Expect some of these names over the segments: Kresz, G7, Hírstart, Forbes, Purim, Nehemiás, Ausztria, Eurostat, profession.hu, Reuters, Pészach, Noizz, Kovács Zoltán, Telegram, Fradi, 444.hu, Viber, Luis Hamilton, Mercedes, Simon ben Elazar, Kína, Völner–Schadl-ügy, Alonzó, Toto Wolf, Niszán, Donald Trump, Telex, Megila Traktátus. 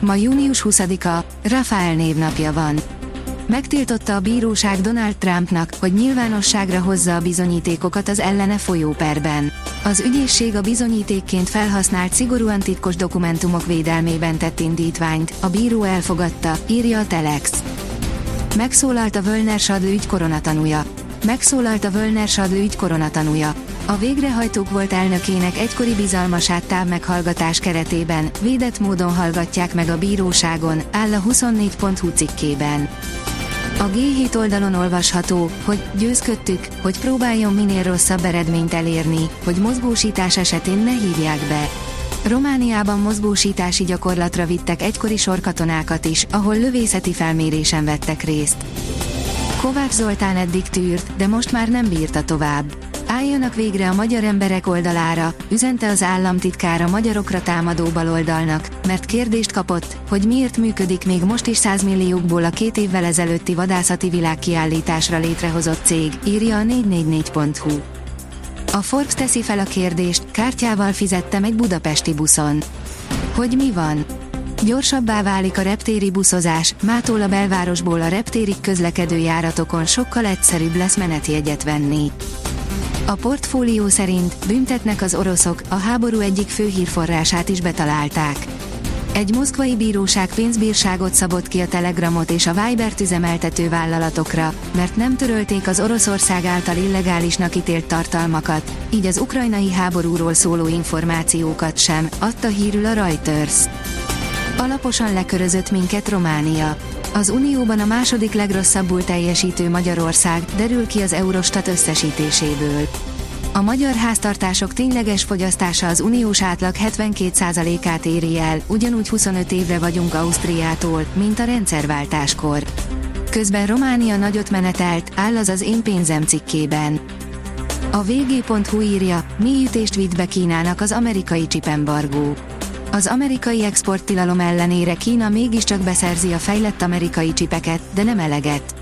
Ma június 20-a, Rafael névnapja van. Megtiltotta a bíróság Donald Trumpnak, hogy nyilvánosságra hozza a bizonyítékokat az ellene folyó perben. Az ügyészség a bizonyítékként felhasznált szigorúan titkos dokumentumok védelmében tett indítványt, a bíró elfogadta, írja a Telex. Megszólalt a Völner–Schadl-ügy koronatanúja. A végrehajtók volt elnökének egykori bizalmasát távmeghallgatás keretében, védett módon hallgatják meg a bíróságon, áll a 24.hu cikkében. A G7 oldalon olvasható, hogy győzködtük, hogy próbáljon minél rosszabb eredményt elérni, hogy mozgósítás esetén ne hívják be. Romániában mozgósítási gyakorlatra vittek egykori sorkatonákat is, ahol lövészeti felmérésen vettek részt. Kovács Zoltán eddig tűrt, de most már nem bírta tovább. Álljanak végre a magyar emberek oldalára, üzente az államtitkár a magyarokra támadó baloldalnak, mert kérdést kapott, hogy miért működik még most is 100 milliókból a 2 évvel ezelőtti vadászati világkiállításra létrehozott cég, írja a 444.hu. A Forbes teszi fel a kérdést, kártyával fizettem egy budapesti buszon. Hogy mi van? Gyorsabbá válik a reptéri buszozás, mától a belvárosból a reptérig közlekedő járatokon sokkal egyszerűbb lesz menetjegyet venni. A Portfólió szerint büntetnek az oroszok, a háború egyik fő hírforrását is betalálták. Egy moszkvai bíróság pénzbírságot szabott ki a Telegramot és a Vibert üzemeltető vállalatokra, mert nem törölték az Oroszország által illegálisnak ítélt tartalmakat, így az ukrajnai háborúról szóló információkat sem, adta hírül a Reuters. Alaposan lekörözött minket Románia. Az Unióban a második legrosszabbul teljesítő Magyarország, derül ki az Eurostat összesítéséből. A magyar háztartások tényleges fogyasztása az uniós átlag 72%-át éri el, ugyanúgy 25 évre vagyunk Ausztriától, mint a rendszerváltáskor. Közben Románia nagyot menetelt, áll az én pénzem cikkében. A vg.hu írja, mély ütést vitt be Kínának az amerikai csipembargó. Az amerikai exporttilalom ellenére Kína mégiscsak beszerzi a fejlett amerikai csipeket, de nem eleget.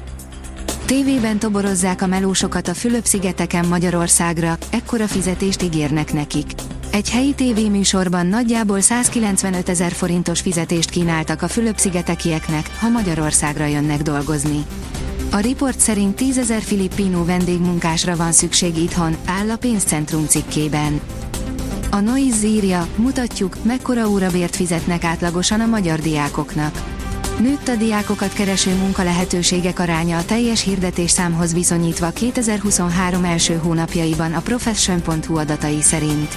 TV-ben toborozzák a melósokat a Fülöp-szigeteken Magyarországra, ekkora fizetést ígérnek nekik. Egy helyi tévéműsorban nagyjából 195 000 forintos fizetést kínáltak a Fülöp-szigetekieknek, ha Magyarországra jönnek dolgozni. A riport szerint 10 000 filippínó vendégmunkásra van szükség itthon, áll a pénzcentrum cikkében. A Noizz írja, mutatjuk, mekkora órabért fizetnek átlagosan a magyar diákoknak. Nőtt a diákokat kereső munkalehetőségek aránya a teljes hirdetésszámhoz viszonyítva 2023 első hónapjaiban a profession.hu adatai szerint.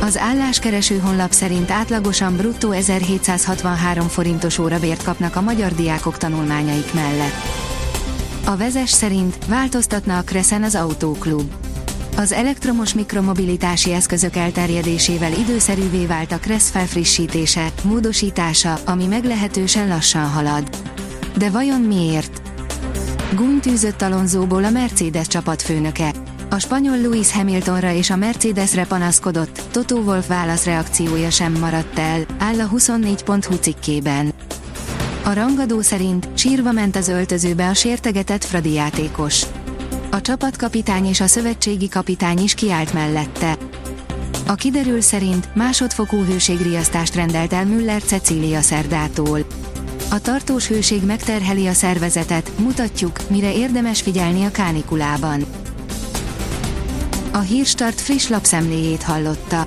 Az álláskereső honlap szerint átlagosan bruttó 1763 forintos órabért kapnak a magyar diákok tanulmányaik mellett. A Vezes szerint változtatna a Kreszen az autóklub. Az elektromos mikromobilitási eszközök elterjedésével időszerűvé vált a Kresz felfrissítése, módosítása, ami meglehetősen lassan halad. De vajon miért? Gúnyt űzött Alonzóból a Mercedes csapatfőnöke. A spanyol Luis Hamiltonra és a Mercedesre panaszkodott, Toto Wolf válaszreakciója sem maradt el, áll a 24.hu cikkében. A rangadó szerint sírva ment az öltözőbe a sértegetett Fradi játékos. A csapatkapitány és a szövetségi kapitány is kiállt mellette. A Kiderül szerint másodfokú hőségriasztást rendelt el Müller Cecília szerdától. A tartós hőség megterheli a szervezetet, mutatjuk, mire érdemes figyelni a kánikulában. A Hírstart friss lapszemléjét hallotta.